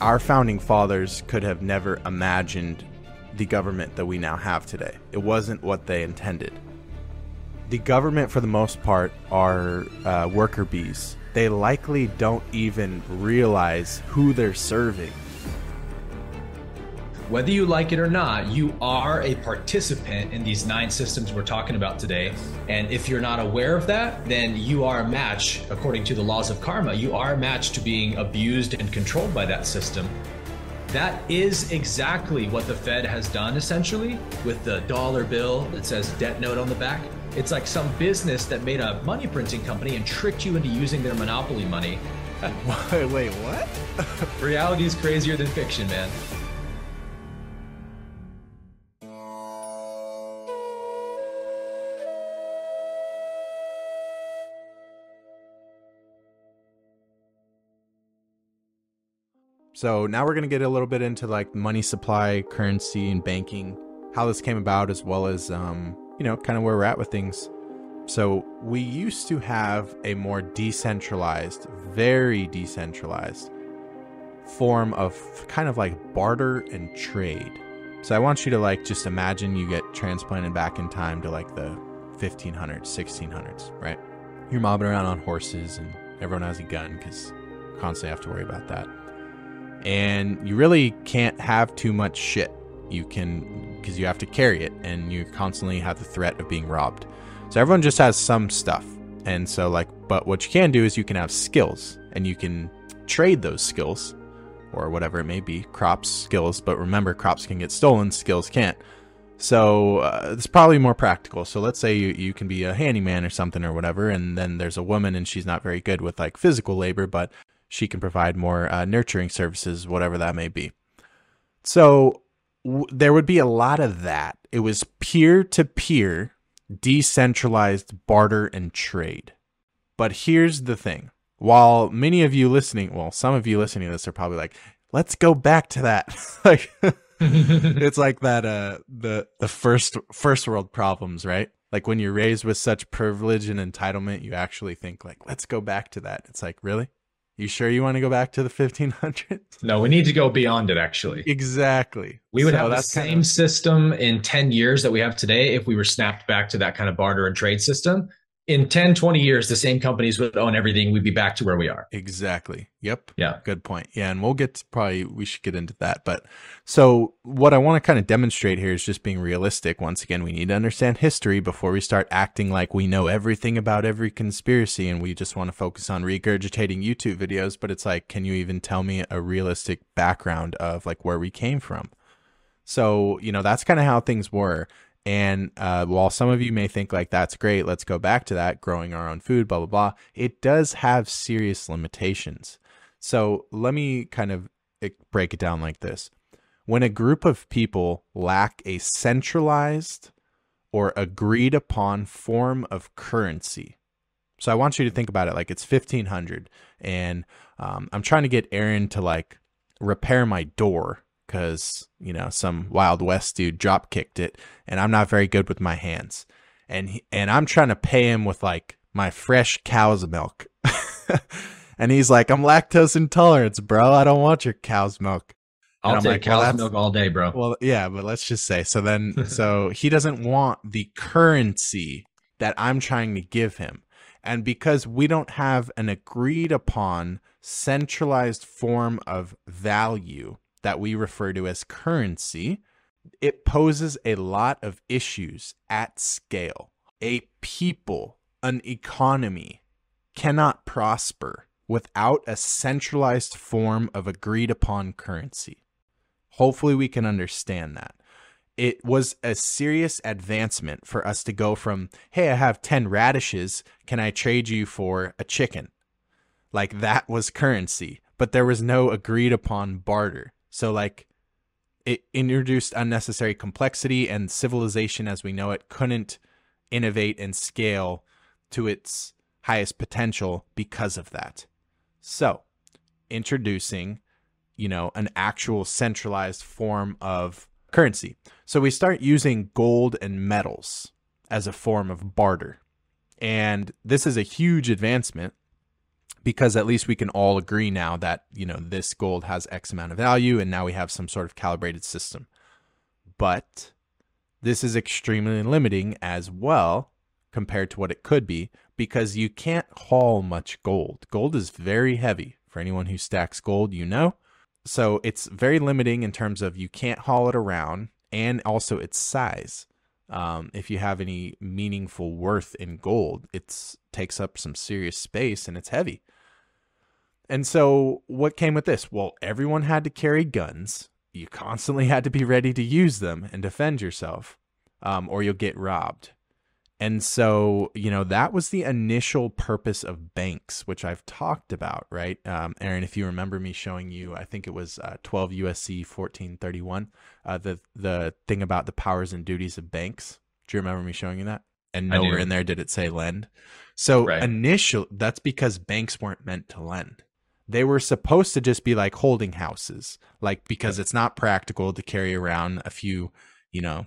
our founding fathers could have never imagined the government that we now have today. It wasn't what they intended. The government, for the most part, are worker bees. They likely don't even realize who they're serving. Whether you like it or not, you are a participant in these 9 systems we're talking about today. And if you're not aware of that, then you are a match, according to the laws of karma, you are a match to being abused and controlled by that system. That is exactly what the Fed has done, essentially, with the dollar bill that says debt note on the back. It's like some business that made a money printing company and tricked you into using their monopoly money. Wait, what? Reality is crazier than fiction, man. So now we're going to get a little bit into like money supply, currency, and banking, how this came about, as well as, you know, kind of where we're at with things. So we used to have a more decentralized, very decentralized form of kind of like barter and trade. So I want you to like just imagine you get transplanted back in time to like the 1500s, 1600s, right? You're mobbing around on horses and everyone has a gun because you constantly have to worry about that. And you really can't have too much shit. You can, because you have to carry it and you constantly have the threat of being robbed. So everyone just has some stuff. And so like, but what you can do is you can have skills and you can trade those skills or whatever it may be, crops, skills. But remember, crops can get stolen, skills can't. So it's probably more practical. So let's say you can be a handyman or something or whatever. And then there's a woman and she's not very good with like physical labor, but she can provide more nurturing services, whatever that may be. So there would be a lot of that. It was peer-to-peer, decentralized barter and trade. But here's the thing. While many of you listening, well, some of you listening to this are probably like, let's go back to that. Like, it's like that the first world problems, right? Like when you're raised with such privilege and entitlement, you actually think like, let's go back to that. It's like, really? You sure you want to go back to the 1500s? No, we need to go beyond it, actually. Exactly. We would have the same system in 10 years that we have today if we were snapped back to that kind of barter and trade system. In 10, 20 years, the same companies would own everything. We'd be back to where we are. Exactly. Yep. Yeah. Good point. Yeah, and we'll get to probably, we should get into that. But so what I want to kind of demonstrate here is just being realistic. Once again, we need to understand history before we start acting like we know everything about every conspiracy and we just want to focus on regurgitating YouTube videos. But it's like, can you even tell me a realistic background of like where we came from? So, you know, that's kind of how things were. And while some of you may think like, that's great, let's go back to that, growing our own food, blah, blah, blah, it does have serious limitations. So let me kind of break it down like this. When a group of people lack a centralized or agreed upon form of currency. So I want you to think about it like it's 1500 and I'm trying to get Aaron to like repair my door, because, you know, some Wild West dude drop kicked it and I'm not very good with my hands. And I'm trying to pay him with like my fresh cow's milk. And he's like, I'm lactose intolerant, bro. I don't want your cow's milk. And I'm like, cow's milk all day, bro. Well, yeah, but let's just say so then. So he doesn't want the currency that I'm trying to give him. And because we don't have an agreed upon centralized form of value that we refer to as currency, it poses a lot of issues at scale. A people, an economy cannot prosper without a centralized form of agreed upon currency. Hopefully we can understand that. It was a serious advancement for us to go from, hey, I have 10 radishes, can I trade you for a chicken? Like that was currency, but there was no agreed upon barter. So like it introduced unnecessary complexity, and civilization as we know it couldn't innovate and scale to its highest potential because of that. So introducing, you know, an actual centralized form of currency. So we start using gold and metals as a form of barter. And this is a huge advancement. because at least we can all agree now that, you know, this gold has X amount of value, and now we have some sort of calibrated system. But this is extremely limiting as well compared to what it could be, because you can't haul much gold. Gold is very heavy. For anyone who stacks gold, you know. So it's very limiting in terms of you can't haul it around, and also its size. If you have any meaningful worth in gold, it takes up some serious space and it's heavy. And so what came with this? Well, everyone had to carry guns. You constantly had to be ready to use them and defend yourself, or you'll get robbed. And so, you know, that was the initial purpose of banks, which I've talked about, right? Aaron, if you remember me showing you, I think it was 12 USC 1431, the thing about the powers and duties of banks. Do you remember me showing you that? And nowhere in there did it say lend. So right. Initial, that's because banks weren't meant to lend. They were supposed to just be like holding houses, like, because it's not practical to carry around a few, you know,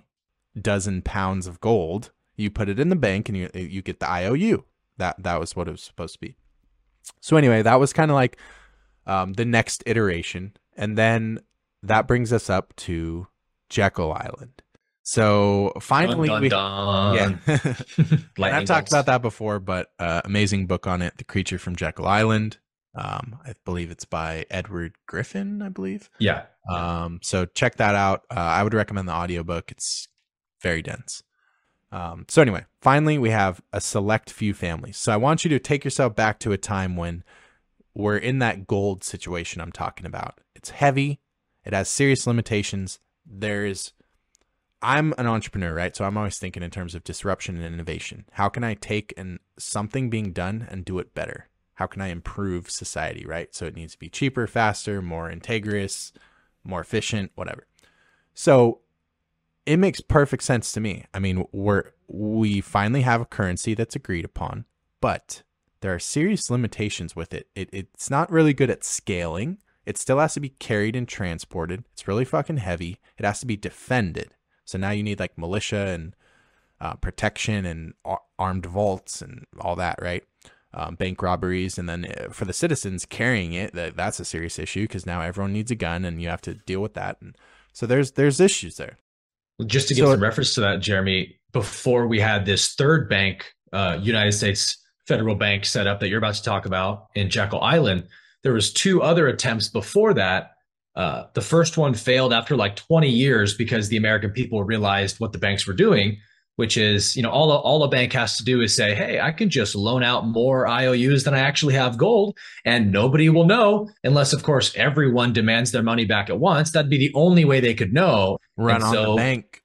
dozen pounds of gold. You put it in the bank and you get the IOU. That was what it was supposed to be. So anyway, that was kind of like the next iteration. And then that brings us up to Jekyll Island. So finally, yeah. I've talked about that before, but amazing book on it, The Creature from Jekyll Island. I believe it's by Edward Griffin, I believe. Yeah. So check that out. I would recommend the audiobook. It's very dense. So anyway, finally, we have a select few families. So I want you to take yourself back to a time when we're in that gold situation I'm talking about. It's heavy. It has serious limitations. I'm an entrepreneur, right? So I'm always thinking in terms of disruption and innovation. How can I take something being done and do it better? How can I improve society, right? So it needs to be cheaper, faster, more integrous, more efficient, whatever. So it makes perfect sense to me. I mean, we finally have a currency that's agreed upon, but there are serious limitations with it. It's not really good at scaling. It still has to be carried and transported. It's really fucking heavy. It has to be defended. So now you need like militia and protection and armed vaults and all that, right? Bank robberies. And then for the citizens carrying it, that's a serious issue, because now everyone needs a gun and you have to deal with that. And so there's issues there. Just to give some reference to that, Jeremy, before we had this third bank, United States Federal Bank, set up that you're about to talk about in Jekyll Island, there was two other attempts before that. The first one failed after like 20 years because the American people realized what the banks were doing, which is, you know, all a bank has to do is say, hey, I can just loan out more IOUs than I actually have gold, and nobody will know, unless, of course, everyone demands their money back at once. That'd be the only way they could know. Run on the bank.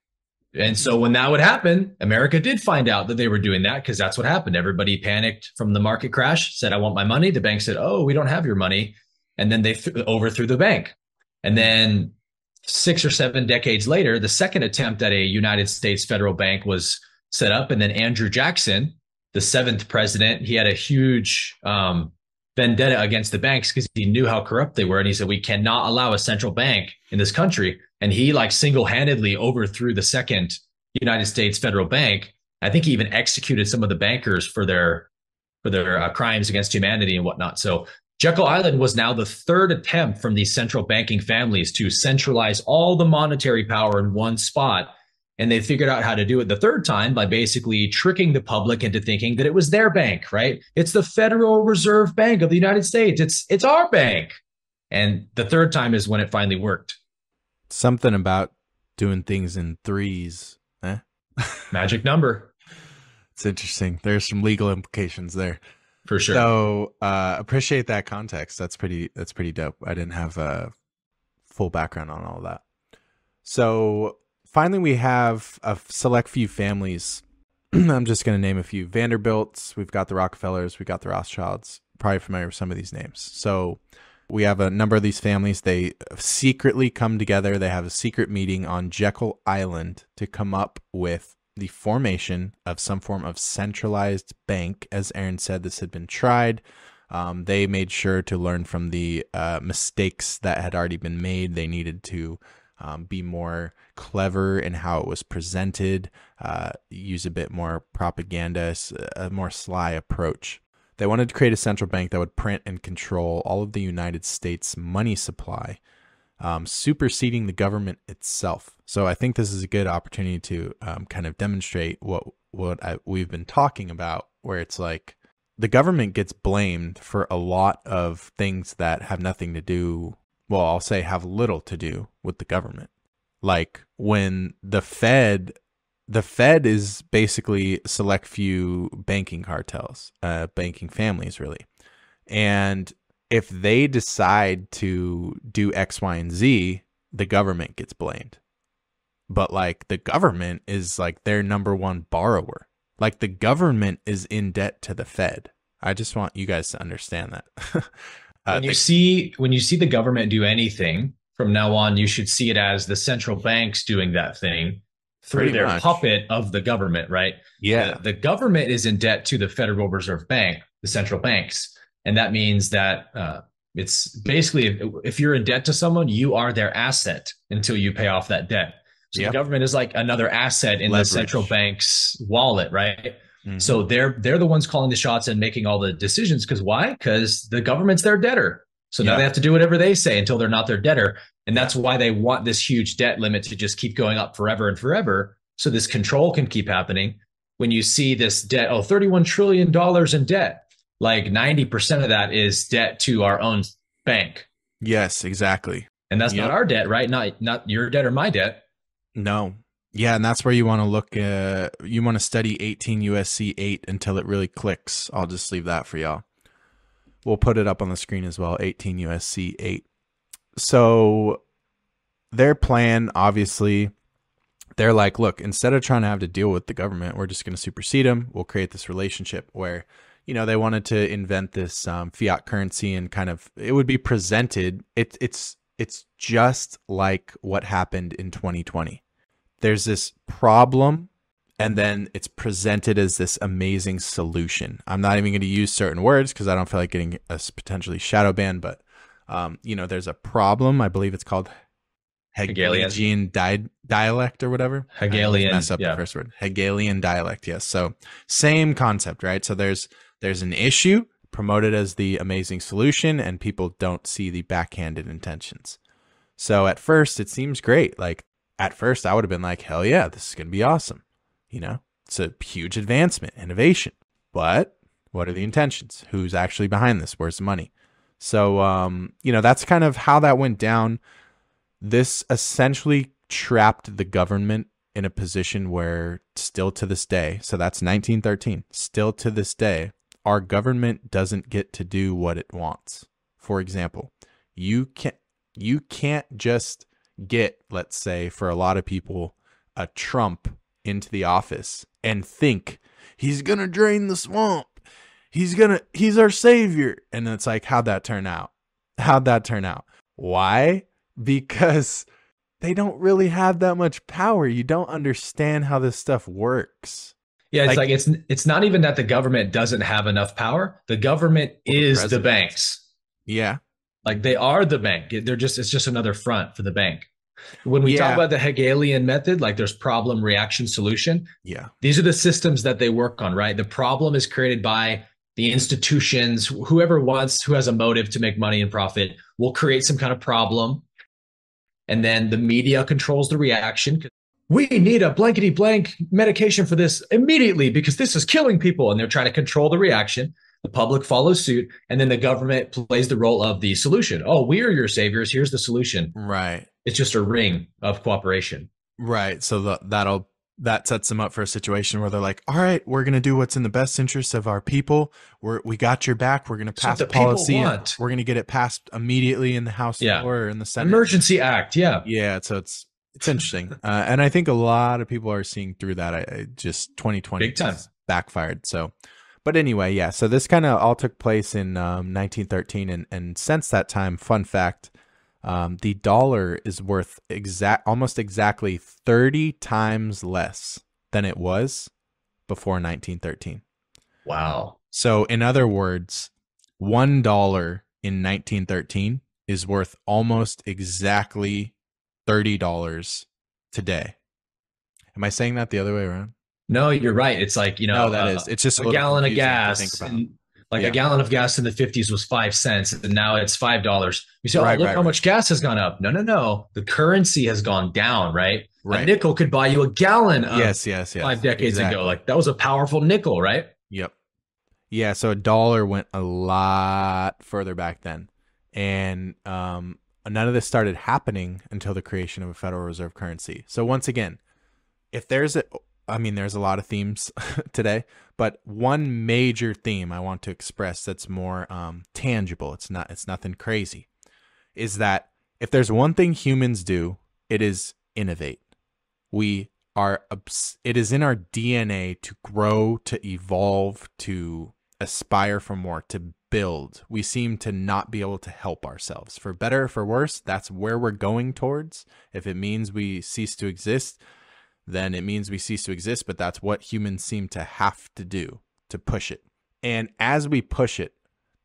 And so when that would happen, America did find out that they were doing that, because that's what happened. Everybody panicked from the market crash, said, I want my money. The bank said, oh, we don't have your money. And then they overthrew the bank. And then 6 or 7 decades later, the second attempt at a United States federal bank was set up. And then Andrew Jackson, the 7th president, he had a huge vendetta against the banks because he knew how corrupt they were. And he said, we cannot allow a central bank in this country. And he like single-handedly overthrew the 2nd United States federal bank. I think he even executed some of the bankers for their crimes against humanity and whatnot. So Jekyll Island was now the 3rd attempt from these central banking families to centralize all the monetary power in one spot. And they figured out how to do it the 3rd time by basically tricking the public into thinking that it was their bank, right? It's the Federal Reserve Bank of the United States. It's our bank. And the 3rd time is when it finally worked. Something about doing things in threes. Eh? Magic number. It's interesting. There's some legal implications there. For sure. So appreciate that context. That's pretty dope. I didn't have a full background on all that. So finally, we have a select few families. I'm just going to name a few. Vanderbilts. We've got the Rockefellers. We've got the Rothschilds. Probably familiar with some of these names. So we have a number of these families. They secretly come together. They have a secret meeting on Jekyll Island to come up with the formation of some form of centralized bank. As Aaron said, this had been tried. They made sure to learn from the mistakes that had already been made. They needed to be more clever in how it was presented, use a bit more propaganda, a more sly approach. They wanted to create a central bank that would print and control all of the United States money supply, superseding the government itself. So I think this is a good opportunity to kind of demonstrate what we've been talking about, where it's like the government gets blamed for a lot of things that have nothing to do, well, I'll say have little to do with the government. Like when the Fed is basically select few banking cartels, banking families really. And if they decide to do X, Y, and Z, the government gets blamed. But like the government is like their number one borrower. Like the government is in debt to the Fed. I just want you guys to understand that. When you see the government do anything from now on, you should see it as the central banks doing that thing through their puppet of the government, right? Yeah. The government is in debt to the Federal Reserve Bank, the central banks. And that means that it's basically, if you're in debt to someone, you are their asset until you pay off that debt. So yep. The government is like another asset in the central bank's wallet, right? Mm-hmm. So they're the ones calling the shots and making all the decisions. Because why? Because the government's their debtor. So now they have to do whatever they say until they're not their debtor. And that's why they want this huge debt limit to just keep going up forever and forever. So this control can keep happening. When you see this debt, oh, $31 trillion in debt, like 90% of that is debt to our own bank. Yes, exactly. And that's not our debt, right? Not your debt or my debt. No. Yeah. And that's where you want to look. You want to study 18 USC 8 until it really clicks. I'll just leave that for y'all. We'll put it up on the screen as well, 18 USC 8. So their plan, obviously, they're like, look, instead of trying to have to deal with the government, we're just going to supersede them. We'll create this relationship where, you know, they wanted to invent this fiat currency and kind of it would be presented. It's just like what happened in 2020. There's this problem. And then it's presented as this amazing solution. I'm not even going to use certain words because I don't feel like getting a potentially shadow banned, but, you know, there's a problem. I believe it's called Hegelian dialect or whatever. Hegelian. Mess up the first word. Hegelian dialect. Yes. So same concept, right? So there's an issue promoted as the amazing solution and people don't see the backhanded intentions. So at first it seems great. Like at first I would have been like, hell yeah, this is going to be awesome. You know, it's a huge advancement, innovation. But what are the intentions? Who's actually behind this? Where's the money? So, you know, that's kind of how that went down. This essentially trapped the government in a position where still to this day, so that's 1913, still to this day, our government doesn't get to do what it wants. For example, you can't just get, let's say, for a lot of people, a Trump into the office and think he's going to drain the swamp. He's our savior. And it's like, how'd that turn out? Why? Because they don't really have that much power. You don't understand how this stuff works. Yeah. It's like it's not even that the government doesn't have enough power. The government is the banks. Yeah. Like they are the bank. It's just another front for the bank. When we talk about the Hegelian method, like there's problem, reaction, solution. Yeah. These are the systems that they work on, right? The problem is created by the institutions. Whoever wants, who has a motive to make money and profit will create some kind of problem. And then the media controls the reaction. We need a blankety blank medication for this immediately because this is killing people. And they're trying to control the reaction. The public follows suit. And then the government plays the role of the solution. Oh, we are your saviors. Here's the solution. Right. It's just a ring of cooperation. Right. So that sets them up for a situation where they're like, all right, we're going to do what's in the best interest of our people. We got your back. We're going to pass the policy. We're going to get it passed immediately in the House or in the Senate. Emergency act. Yeah. Yeah. So it's interesting. And I think a lot of people are seeing through that. I just 2020 backfired. So. But anyway, yeah, so this kind of all took place in 1913. And since that time, fun fact, the dollar is worth almost exactly 30 times less than it was before 1913. Wow. So in other words, $1 in 1913 is worth almost exactly $30 today. Am I saying that the other way around? No, you're right. It's like, you know, no, that is. It's just a gallon of gas. Like a gallon of gas in the 50s was 5 cents, and now it's $5. You say, oh, look how much gas has gone up. No, no, no. The currency has gone down, right? A nickel could buy you a gallon of 5 decades ago. Like, that was a powerful nickel, right? Yep. Yeah, so a dollar went a lot further back then. And none of this started happening until the creation of a Federal Reserve currency. So once again, if there's a... I mean, there's a lot of themes today, but one major theme I want to express that's more tangible, it's nothing crazy, is that if there's one thing humans do, it is innovate. We are, it is in our DNA to grow, to evolve, to aspire for more, to build. We seem to not be able to help ourselves. For better or for worse, that's where we're going towards. If it means we cease to exist, then it means we cease to exist, but that's what humans seem to have to do, to push it. And as we push it,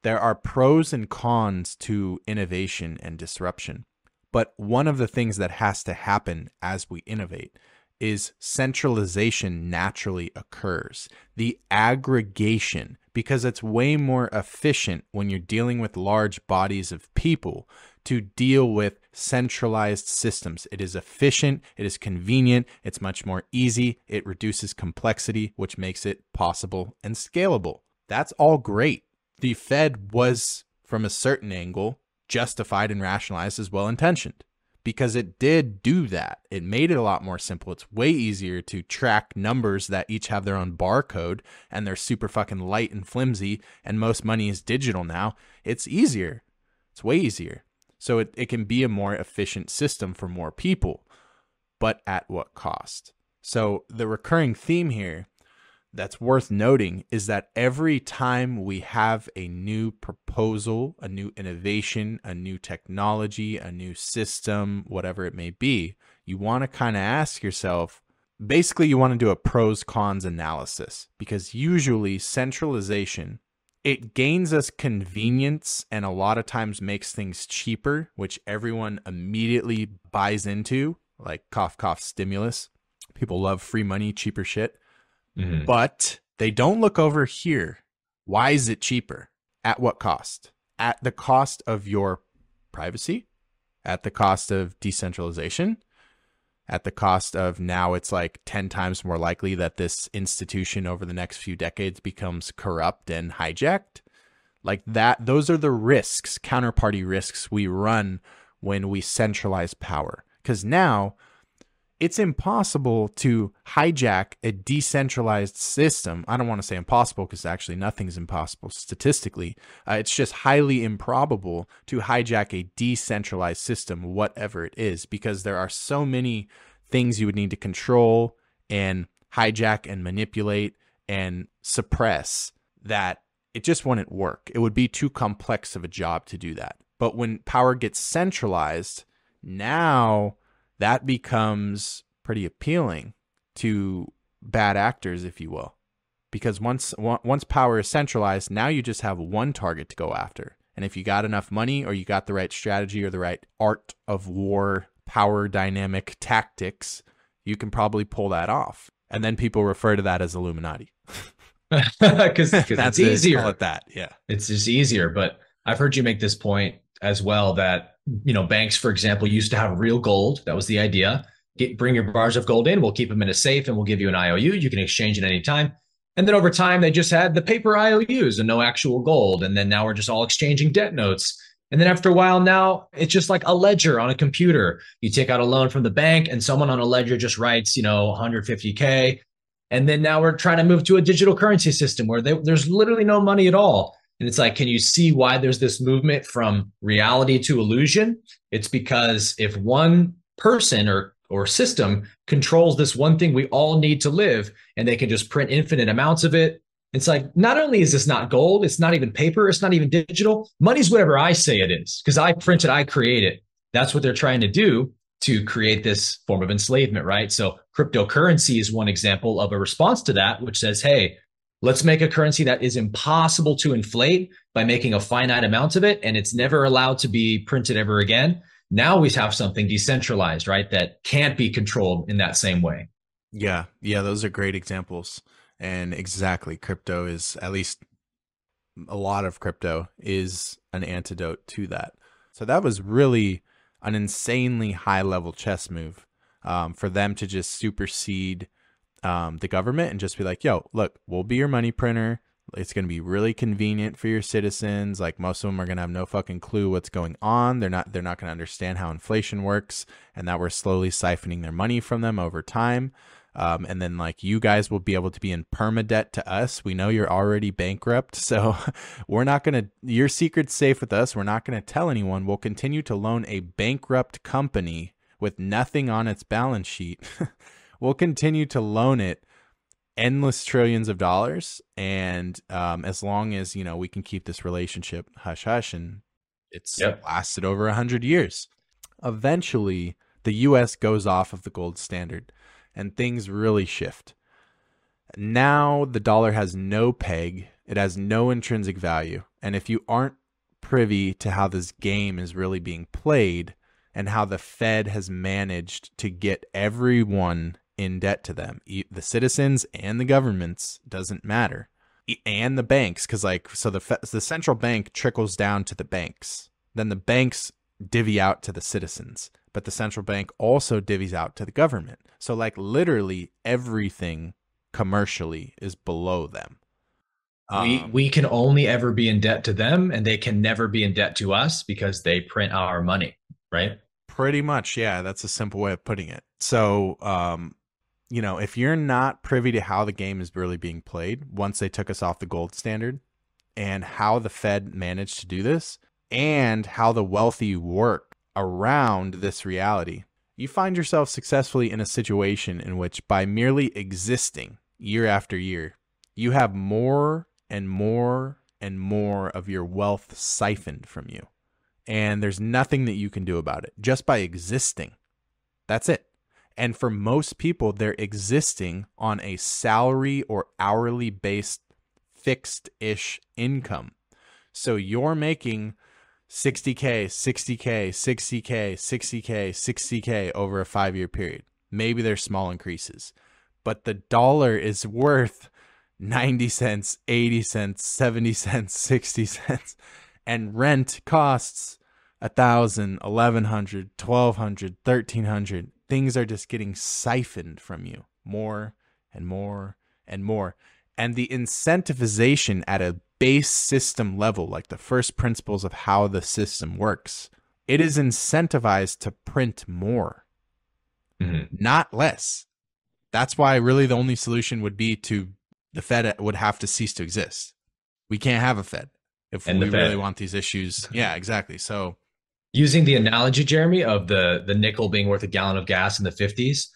there are pros and cons to innovation and disruption. But one of the things that has to happen as we innovate is centralization naturally occurs. The aggregation, because it's way more efficient when you're dealing with large bodies of people to deal with centralized systems. It is efficient, it is convenient, it's much more easy, it reduces complexity, which makes it possible and scalable. That's all great. The Fed was, from a certain angle, justified and rationalized as well-intentioned, because it did do that. It made it a lot more simple. It's way easier to track numbers that each have their own barcode, and they're super fucking light and flimsy, and most money is digital now. It's easier. It's way easier. So it can be a more efficient system for more people, but at what cost? So the recurring theme here that's worth noting is that every time we have a new proposal, a new innovation, a new technology, a new system, whatever it may be, you want to kind of ask yourself, basically you want to do a pros cons analysis, because usually centralization, it gains us convenience and a lot of times makes things cheaper, which everyone immediately buys into, like cough, cough, stimulus. People love free money, cheaper shit, but they don't look over here. Why is it cheaper? At what cost? At the cost of your privacy, at the cost of decentralization, at the cost of now it's like 10 times more likely that this institution over the next few decades becomes corrupt and hijacked. Like that, those are the risks, counterparty risks we run when we centralize power. Because now it's impossible to hijack a decentralized system. I don't want to say impossible, because actually nothing's impossible statistically. It's just highly improbable to hijack a decentralized system, whatever it is, because there are so many things you would need to control and hijack and manipulate and suppress that it just wouldn't work. It would be too complex of a job to do that. But when power gets centralized, now that becomes pretty appealing to bad actors, if you will, because once power is centralized, now you just have one target to go after. And if you got enough money, or you got the right strategy, or the right art of war, power dynamic tactics, you can probably pull that off. And then people refer to that as Illuminati. Because that's easier. Call it that. Yeah, it's just easier. But I've heard you make this point as well, that, you know, banks, for example, used to have real gold. That was the idea. Bring your bars of gold in. We'll keep them in a safe, and we'll give you an IOU. You can exchange it any time. And then over time, they just had the paper IOUs and no actual gold. And then now we're just all exchanging debt notes. And then after a while, now it's just like a ledger on a computer. You take out a loan from the bank, and someone on a ledger just writes, you know, 150K. And then now we're trying to move to a digital currency system where there's literally no money at all. And it's like, can you see why there's this movement from reality to illusion? It's because if one person or system controls this one thing we all need to live, and they can just print infinite amounts of it, it's like, not only is this not gold, it's not even paper, it's not even digital. Money's whatever I say it is, because I print it, I create it. That's what they're trying to do, to create this form of enslavement, right? So cryptocurrency is one example of a response to that, which says, hey, let's make a currency that is impossible to inflate by making a finite amount of it, and it's never allowed to be printed ever again. Now we have something decentralized, right, that can't be controlled in that same way. Yeah, those are great examples. And exactly, crypto is, at least a lot of crypto is an antidote to that. So that was really an insanely high level chess move for them to just supersede the government and just be like, yo, look, we'll be your money printer. It's going to be really convenient for your citizens. Like, most of them are going to have no fucking clue what's going on. They're not going to understand how inflation works, and that we're slowly siphoning their money from them over time. And then, like, you guys will be able to be in permadebt to us. We know you're already bankrupt, so we're not going to, your secret's safe with us. We're not going to tell anyone. We'll continue to loan a bankrupt company with nothing on its balance sheet. We'll continue to loan it endless trillions of dollars. And as long as, you know, we can keep this relationship hush hush, and it's lasted over 100 years. Eventually, the U.S. goes off of the gold standard, and things really shift. Now the dollar has no peg. It has no intrinsic value. And if you aren't privy to how this game is really being played and how the Fed has managed to get everyone in debt to them, the citizens and the governments, doesn't matter, and the banks, because, like, so the central bank trickles down to the banks. Then the banks divvy out to the citizens, but the central bank also divvies out to the government. So, like, literally everything commercially is below them. We can only ever be in debt to them, and they can never be in debt to us because they print our money, right? Pretty much. Yeah. That's a simple way of putting it. So, you know, if you're not privy to how the game is really being played, once they took us off the gold standard, and how the Fed managed to do this, and how the wealthy work around this reality, you find yourself successfully in a situation in which, by merely existing year after year, you have more and more and more of your wealth siphoned from you. And there's nothing that you can do about it just by existing. That's it. And for most people, they're existing on a salary or hourly based fixed-ish income. So you're making $60K, $60K, $60K, $60K, $60K over a 5-year period. Maybe there's small increases, but the dollar is worth 90 cents, 80 cents, 70 cents, 60 cents, and rent costs $1,000, $1,100, $1,200, $1,300. Things are just getting siphoned from you more and more and more. And the incentivization at a base system level, like the first principles of how the system works, it is incentivized to print more, not less. That's why really the only solution would be to, the Fed would have to cease to exist. We can't have a Fed if we really want these issues. Yeah, exactly. So using the analogy, Jeremy, of the nickel being worth a gallon of gas in the 50s,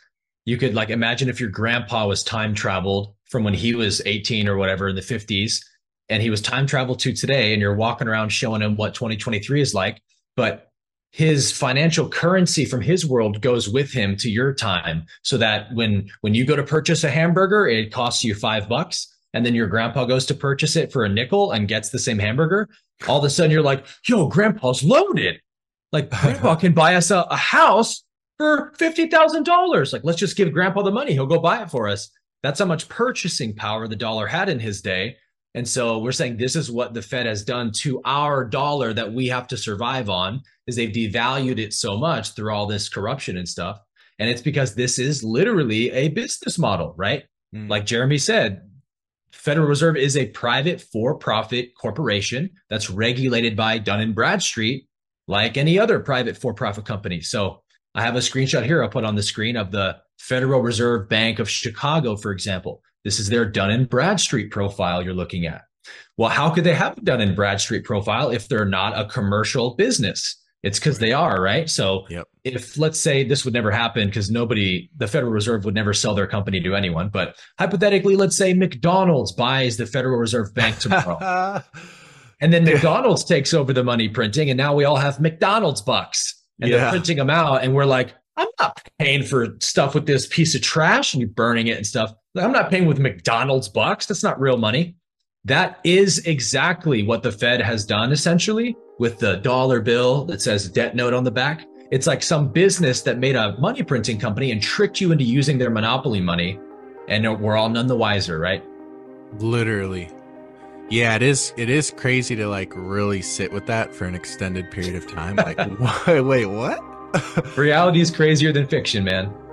you could, like, imagine if your grandpa was time traveled from when he was 18 or whatever in the 50s, and he was time traveled to today, and you're walking around showing him what 2023 is like, but his financial currency from his world goes with him to your time, so that when you go to purchase a hamburger, it costs you $5, and then your grandpa goes to purchase it for a nickel and gets the same hamburger. All of a sudden, you're like, yo, grandpa's loaded. Like, grandpa can buy us a house for $50,000. Like, let's just give grandpa the money. He'll go buy it for us. That's how much purchasing power the dollar had in his day. And so we're saying this is what the Fed has done to our dollar that we have to survive on, is they've devalued it so much through all this corruption and stuff. And it's because this is literally a business model, right? Like Jeremy said, Federal Reserve is a private for-profit corporation that's regulated by Dun & Bradstreet, like any other private for-profit company. So I have a screenshot here I'll put on the screen of the Federal Reserve Bank of Chicago, for example. This is their Dun & Bradstreet profile you're looking at. Well, how could they have a Dun & Bradstreet profile if they're not a commercial business? It's because they are, right? So if, let's say, this would never happen because nobody, the Federal Reserve would never sell their company to anyone. But hypothetically, let's say McDonald's buys the Federal Reserve Bank tomorrow. And then McDonald's takes over the money printing, and now we all have McDonald's bucks. And they're printing them out, and we're like, I'm not paying for stuff with this piece of trash and you burning it and stuff. I'm not paying with McDonald's bucks. That's not real money. That is exactly what the Fed has done, essentially, with the dollar bill that says debt note on the back. It's like some business that made a money printing company and tricked you into using their monopoly money, and we're all none the wiser, right? Literally. Yeah, it is crazy to like really sit with that for an extended period of time. Like, wait, what? Reality is crazier than fiction, man.